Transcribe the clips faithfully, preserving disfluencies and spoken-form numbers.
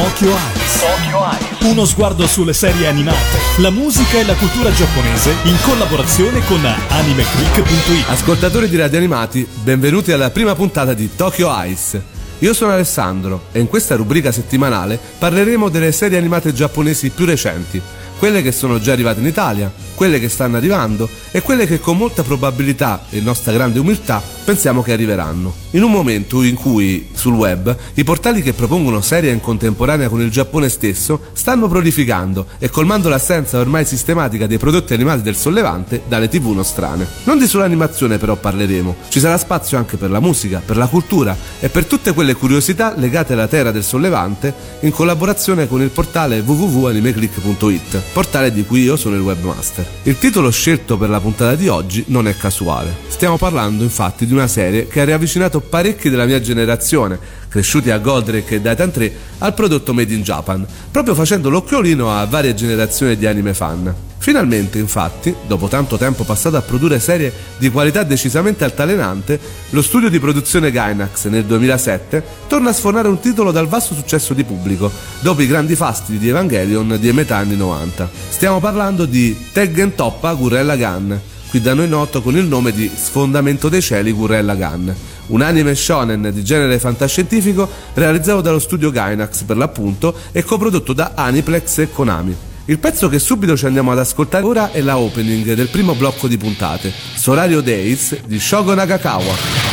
Tokyo Ice. Tokyo Ice. Uno sguardo sulle serie animate, la musica e la cultura giapponese in collaborazione con AnimeClick punto it. Ascoltatori di Radio Animati, benvenuti alla prima puntata di Tokyo Ice. Io sono Alessandro e in questa rubrica settimanale parleremo delle serie animate giapponesi più recenti, quelle che sono già arrivate in Italia, quelle che stanno arrivando e quelle che con molta probabilità e nostra grande umiltà pensiamo che arriveranno. In un momento in cui, sul web, i portali che propongono serie in contemporanea con il Giappone stesso stanno prolificando e colmando l'assenza ormai sistematica dei prodotti animati del Sollevante dalle tv nostrane. Non di sola animazione però parleremo, ci sarà spazio anche per la musica, per la cultura e per tutte quelle curiosità legate alla terra del Sollevante in collaborazione con il portale w w w punto animeclick punto it, portale di cui io sono il webmaster. Il titolo scelto per la puntata di oggi non è casuale. Stiamo parlando infatti di una serie che ha riavvicinato parecchi della mia generazione, cresciuti a Goldrake e Daitan tre, al prodotto made in Japan, proprio facendo l'occhiolino a varie generazioni di anime fan. Finalmente, infatti, dopo tanto tempo passato a produrre serie di qualità decisamente altalenante, lo studio di produzione Gainax nel duemilasette torna a sfornare un titolo dal vasto successo di pubblico, dopo i grandi fasti di Evangelion di metà anni novanta. Stiamo parlando di Tengen Toppa Gurren Lagann, qui da noi noto con il nome di Sfondamento dei Cieli Gurren Lagann, un anime shonen di genere fantascientifico realizzato dallo studio Gainax per l'appunto e coprodotto da Aniplex e Konami. Il pezzo che subito ci andiamo ad ascoltare ora è la opening del primo blocco di puntate, Solario Days di Shogo Nagakawa.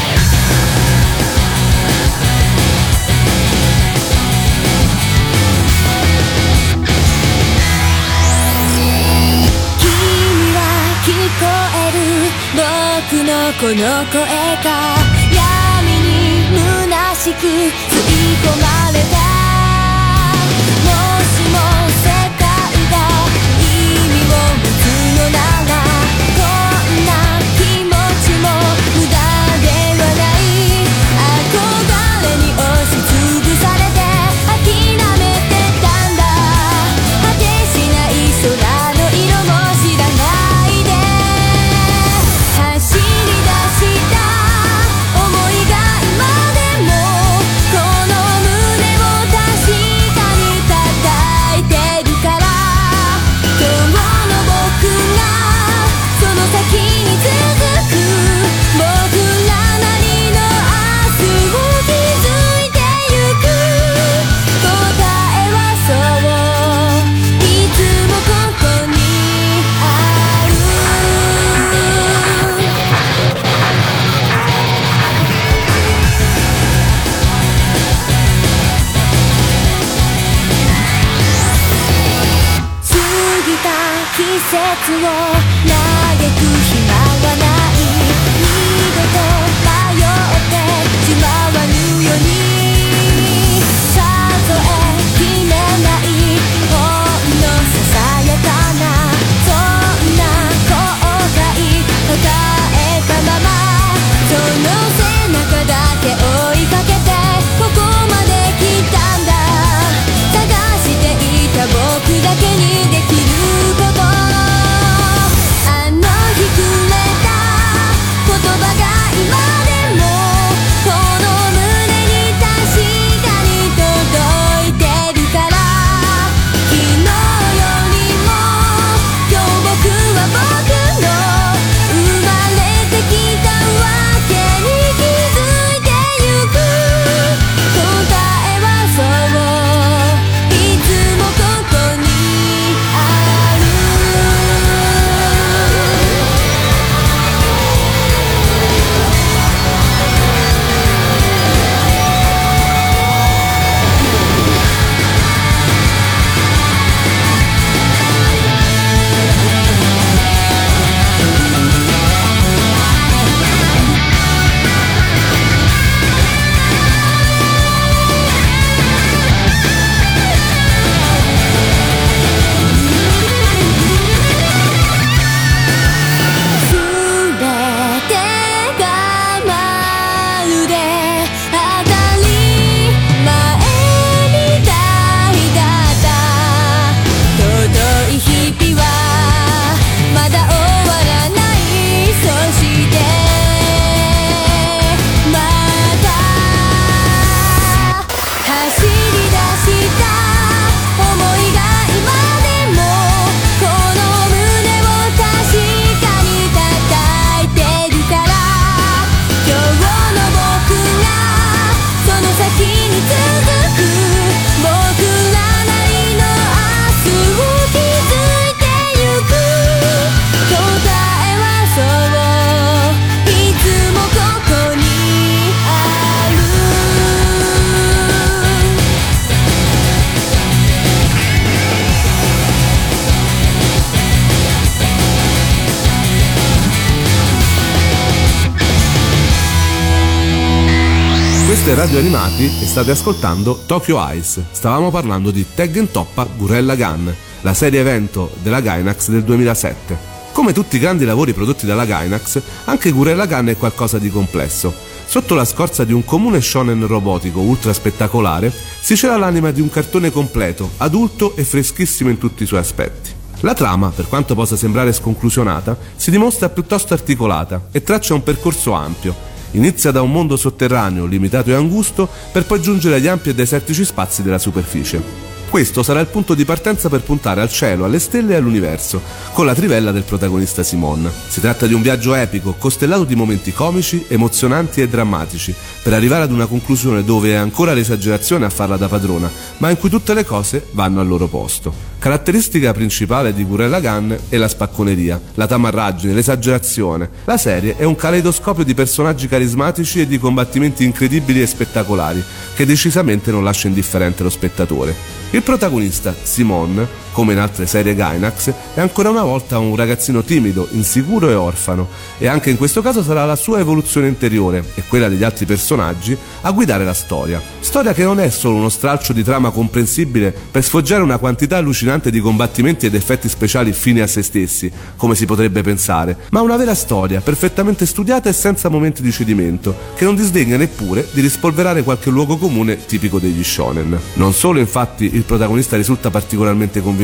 Radio Animati e state ascoltando Tokyo Ice. Stavamo parlando di Tengen Toppa Gurren Lagann, la serie evento della Gainax del duemilasette. Come tutti i grandi lavori prodotti dalla Gainax, anche Gurren Lagann è qualcosa di complesso. Sotto la scorza di un comune shonen robotico ultra spettacolare si cela l'anima di un cartone completo, adulto e freschissimo in tutti i suoi aspetti. La trama, per quanto possa sembrare sconclusionata, si dimostra piuttosto articolata e traccia un percorso ampio. Inizia da un mondo sotterraneo limitato e angusto per poi giungere agli ampi e desertici spazi della superficie. Questo sarà il punto di partenza per puntare al cielo, alle stelle e all'universo, con la trivella del protagonista Simon. Si tratta di un viaggio epico, costellato di momenti comici, emozionanti e drammatici, per arrivare ad una conclusione dove è ancora l'esagerazione a farla da padrona, ma in cui tutte le cose vanno al loro posto. Caratteristica principale di Gurren Lagann è la spacconeria, la tamarraggine, l'esagerazione. La serie è un caleidoscopio di personaggi carismatici e di combattimenti incredibili e spettacolari, che decisamente non lascia indifferente lo spettatore. Il protagonista, Simon, come in altre serie Gainax, è ancora una volta un ragazzino timido, insicuro e orfano, e anche in questo caso sarà la sua evoluzione interiore e quella degli altri personaggi a guidare la storia. Storia che non è solo uno stralcio di trama comprensibile per sfoggiare una quantità allucinante di combattimenti ed effetti speciali fini a se stessi, come si potrebbe pensare, ma una vera storia perfettamente studiata e senza momenti di cedimento, che non disdegna neppure di rispolverare qualche luogo comune tipico degli shonen. Non solo, infatti, il protagonista risulta particolarmente convincente.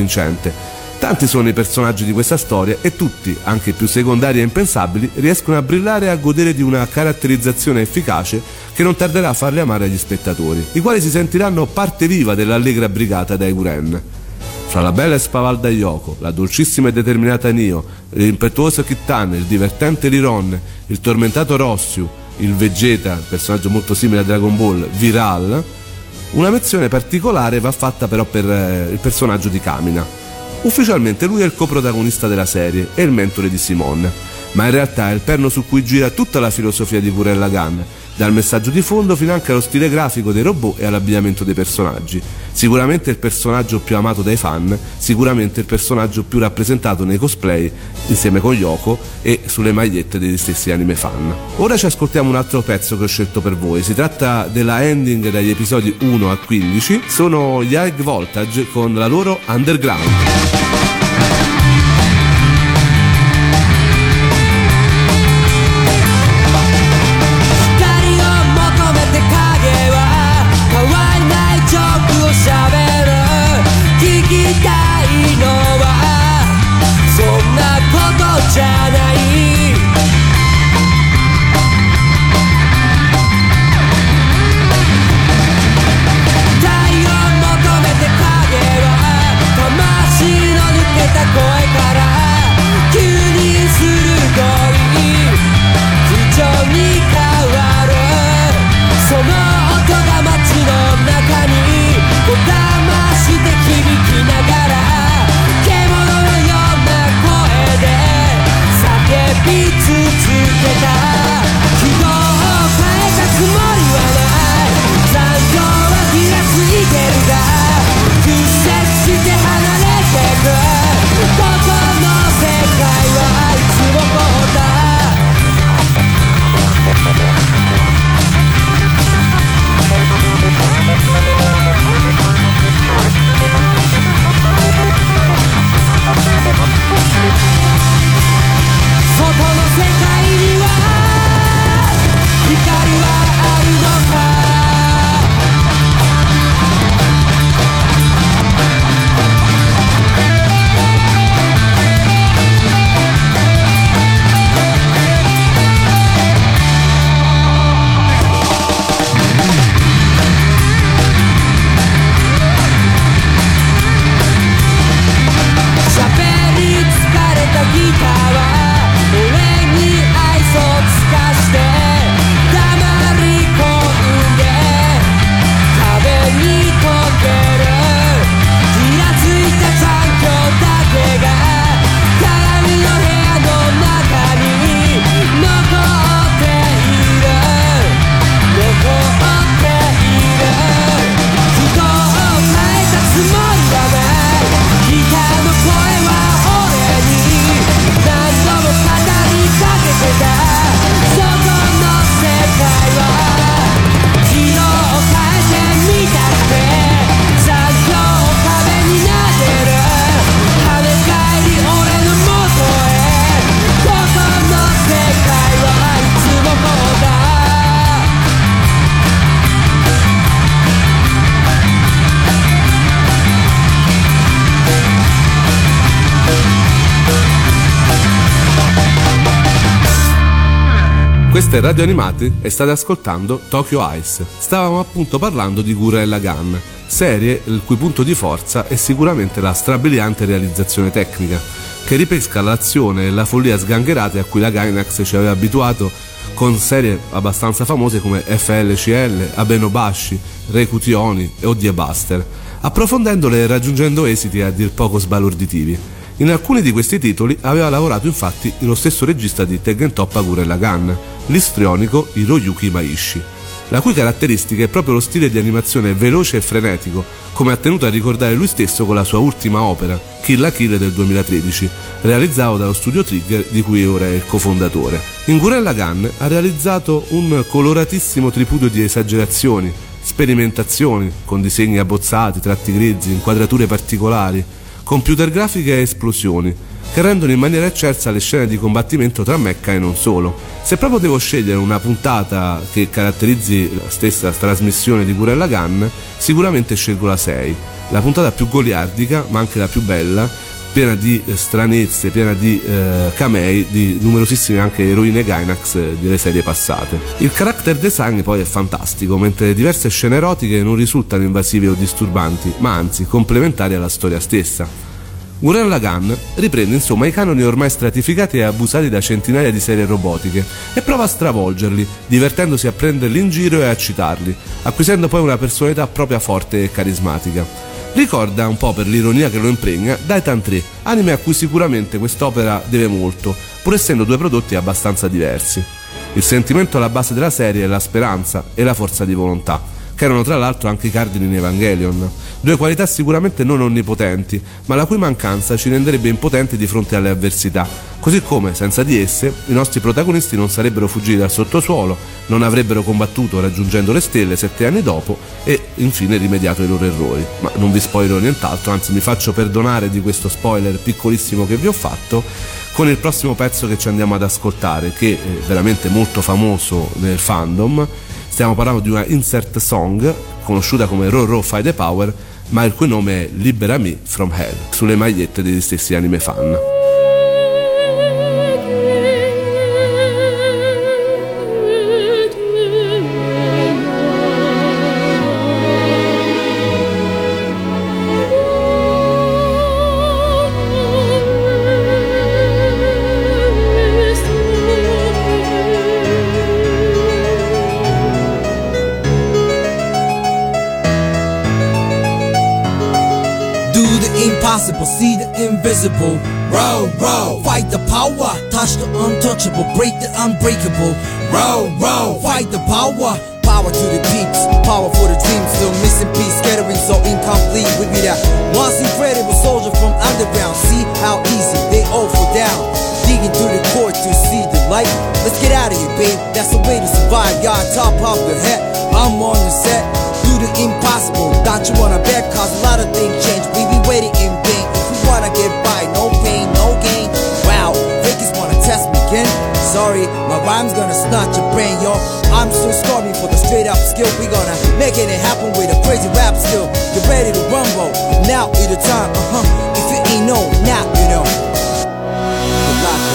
Tanti sono i personaggi di questa storia e tutti, anche i più secondari e impensabili, riescono a brillare e a godere di una caratterizzazione efficace che non tarderà a farli amare agli spettatori, i quali si sentiranno parte viva dell'allegra brigata dai Gurren. Fra la bella e spavalda Yoko, la dolcissima e determinata Nio, l'impetuoso Kitane, il divertente Liron, il tormentato Rossyu, il Vegeta, personaggio molto simile a Dragon Ball, Viral, una menzione particolare va fatta però per eh, il personaggio di Kamina. Ufficialmente lui è il coprotagonista della serie e il mentore di Simon, ma in realtà è il perno su cui gira tutta la filosofia di Gurren Lagann, dal messaggio di fondo fino anche allo stile grafico dei robot e all'abbigliamento dei personaggi. Sicuramente il personaggio più amato dai fan, sicuramente il personaggio più rappresentato nei cosplay insieme con Yoko e sulle magliette degli stessi anime fan. Ora ci ascoltiamo un altro pezzo che ho scelto per voi, si tratta della ending dagli episodi uno a quindici, sono gli High Voltage con la loro Underground. See you. Questa è Radio Animati e state ascoltando Tokyo Ice. Stavamo appunto parlando di Gurren Lagann, serie il cui punto di forza è sicuramente la strabiliante realizzazione tecnica, che ripesca l'azione e la follia sgangherate a cui la Gainax ci aveva abituato con serie abbastanza famose come F L C L, Abenobashi, Recutioni e Odie Buster, approfondendole e raggiungendo esiti a dir poco sbalorditivi. In alcuni di questi titoli aveva lavorato infatti lo stesso regista di Tengen Toppa Gurren Lagann, l'istrionico Hiroyuki Imaishi, la cui caratteristica è proprio lo stile di animazione veloce e frenetico, come ha tenuto a ricordare lui stesso con la sua ultima opera, Kill la Kill del duemilatredici, realizzato dallo studio Trigger di cui ora è il cofondatore. In Gurren Lagann ha realizzato un coloratissimo tripudio di esagerazioni, sperimentazioni, con disegni abbozzati, tratti grezzi, inquadrature particolari, computer grafiche e esplosioni, che rendono in maniera eccelsa le scene di combattimento tra mecca e non solo. Se proprio devo scegliere una puntata che caratterizzi la stessa trasmissione di Gurren Lagann, sicuramente scelgo la sei, la puntata più goliardica ma anche la più bella, piena di stranezze, piena di eh, camei, di numerosissime anche eroine Gainax delle serie passate. Il character design poi è fantastico, mentre diverse scene erotiche non risultano invasive o disturbanti, ma anzi complementari alla storia stessa. Gurren Lagann riprende insomma i canoni ormai stratificati e abusati da centinaia di serie robotiche e prova a stravolgerli, divertendosi a prenderli in giro e a citarli, acquisendo poi una personalità propria forte e carismatica. Ricorda un po' per l'ironia che lo impregna Daitan tre, anime a cui sicuramente quest'opera deve molto, pur essendo due prodotti abbastanza diversi. Il sentimento alla base della serie è la speranza e la forza di volontà, che erano tra l'altro anche i cardini in Evangelion, due qualità sicuramente non onnipotenti, ma la cui mancanza ci renderebbe impotenti di fronte alle avversità, così come senza di esse i nostri protagonisti non sarebbero fuggiti dal sottosuolo, non avrebbero combattuto raggiungendo le stelle sette anni dopo e infine rimediato ai loro errori. Ma non vi spoilerò nient'altro, anzi mi faccio perdonare di questo spoiler piccolissimo che vi ho fatto con il prossimo pezzo che ci andiamo ad ascoltare, che è veramente molto famoso nel fandom. Stiamo parlando di una insert song conosciuta come Row Row Fight the Power, ma il cui nome è Libera Me from Hell, sulle magliette degli stessi anime fan. Impossible, see the invisible. Row, row, fight the power. Touch the untouchable, break the unbreakable. Row, row, fight the power. Power to the peeps, power for the dreams. Still missing piece, scattering so incomplete. With me that once incredible soldier from underground. See how easy they all fall down. Digging through the core to see the light. Let's get out of here, babe, that's the way to survive. Y'all top off the head, I'm on the set. Do the impossible, thought you wanna bet. Cause a lot of things change, we be waiting in vain. If you wanna get by, no pain, no gain. Wow, fakers wanna test me again. Sorry, my rhyme's gonna snot your brain, yo. I'm so stormy for the straight up skill. We gonna make it happen with a crazy rap skill. Get ready to rumble, now is the time, uh-huh. If you ain't know, now you know. Good luck.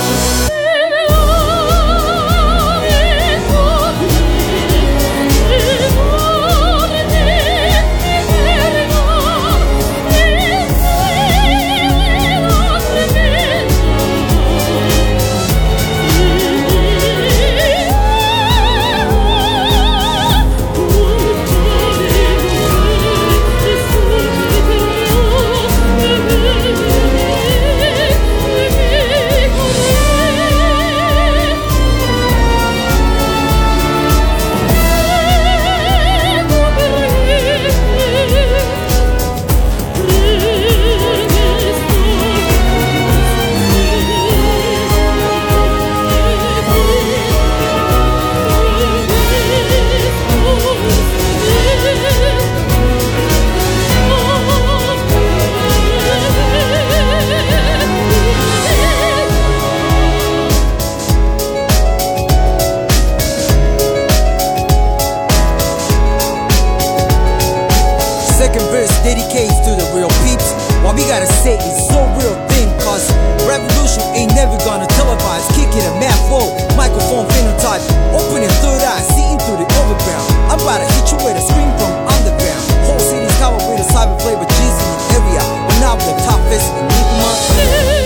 Revolution ain't never gonna televise. Kick it a mad flow, microphone phenotype. when his third eye seeing through the overground. I'm about to hit you with a scream from underground. Whole city's covered with a cyber flavor cheese in the area. When I'm the top fist and leaving my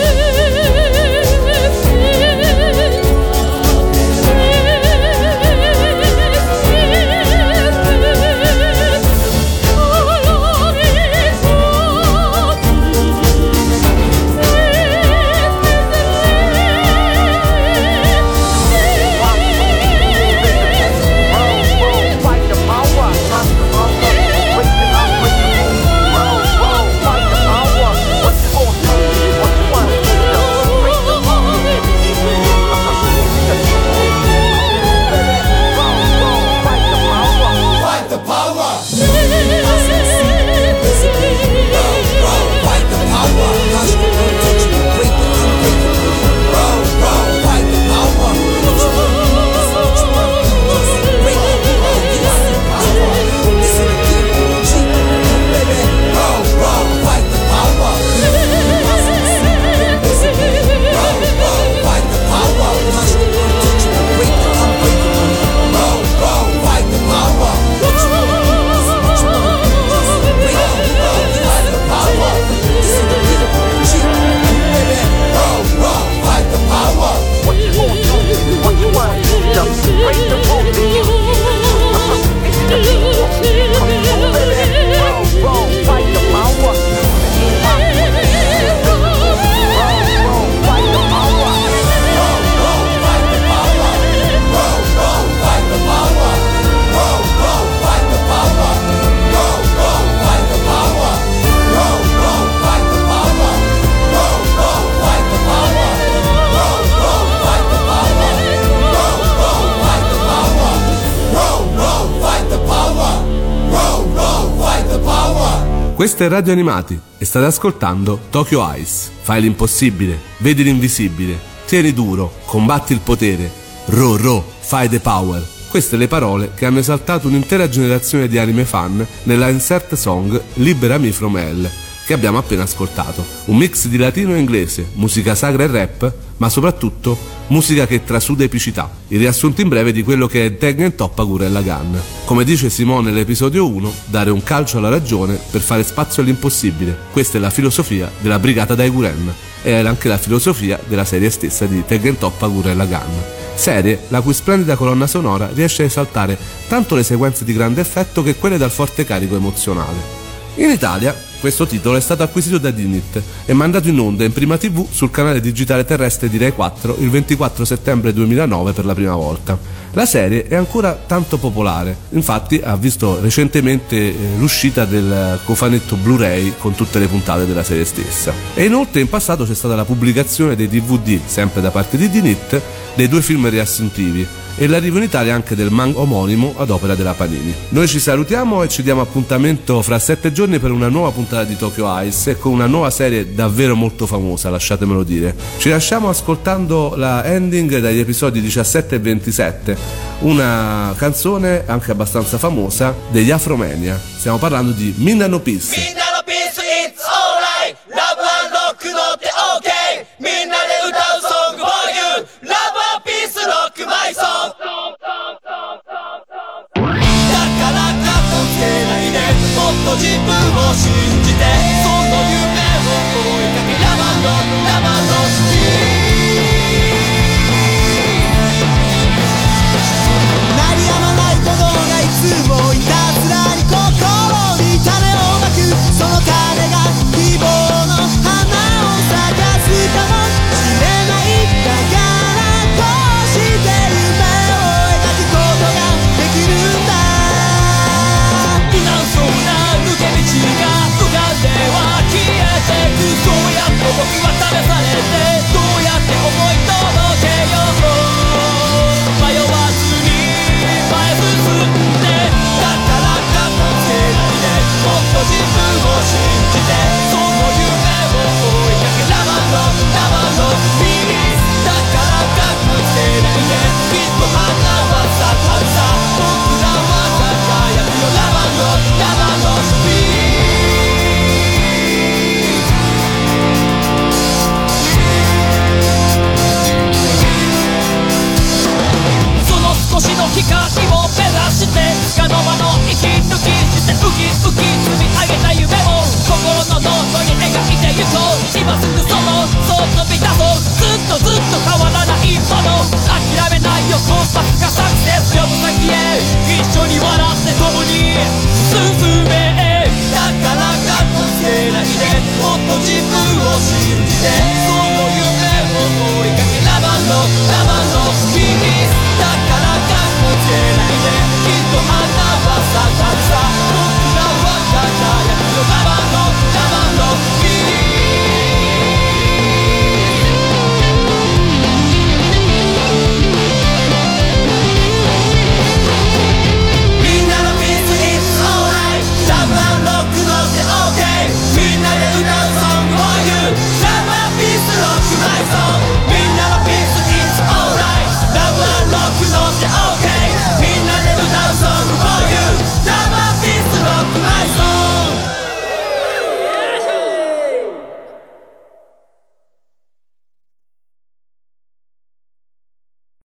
Questo è Radio Animati e state ascoltando Tokyo Ice. Fai l'impossibile, vedi l'invisibile, tieni duro, combatti il potere. Ro ro, fai the power. Queste le parole che hanno esaltato un'intera generazione di anime fan nella insert song Libera Me from Hell, che abbiamo appena ascoltato. Un mix di latino e inglese, musica sacra e rap, ma soprattutto musica che trasuda epicità. Il riassunto in breve di quello che è Tengen Toppa Gurren Lagann. Come dice Simone nell'episodio uno, dare un calcio alla ragione per fare spazio all'impossibile. Questa è la filosofia della brigata dai Guren. E era anche la filosofia della serie stessa di Tengen Toppa Gurren Lagann. Serie la cui splendida colonna sonora riesce a esaltare tanto le sequenze di grande effetto che quelle dal forte carico emozionale. In Italia questo titolo è stato acquisito da Dynit e mandato in onda in prima tivù sul canale digitale terrestre di Rai quattro il ventiquattro settembre duemilanove per la prima volta. La serie è ancora tanto popolare, infatti ha visto recentemente l'uscita del cofanetto Blu-ray con tutte le puntate della serie stessa. E inoltre in passato c'è stata la pubblicazione dei D V D, sempre da parte di Dynit, dei due film riassuntivi, e l'arrivo in Italia anche del manga omonimo ad opera della Panini. Noi ci salutiamo e ci diamo appuntamento fra sette giorni per una nuova puntata di Tokyo Ice e con una nuova serie davvero molto famosa, lasciatemelo dire. Ci lasciamo ascoltando la ending dagli episodi diciassette e ventisette, una canzone anche abbastanza famosa degli Afromania. Stiamo parlando di Minna no Peace.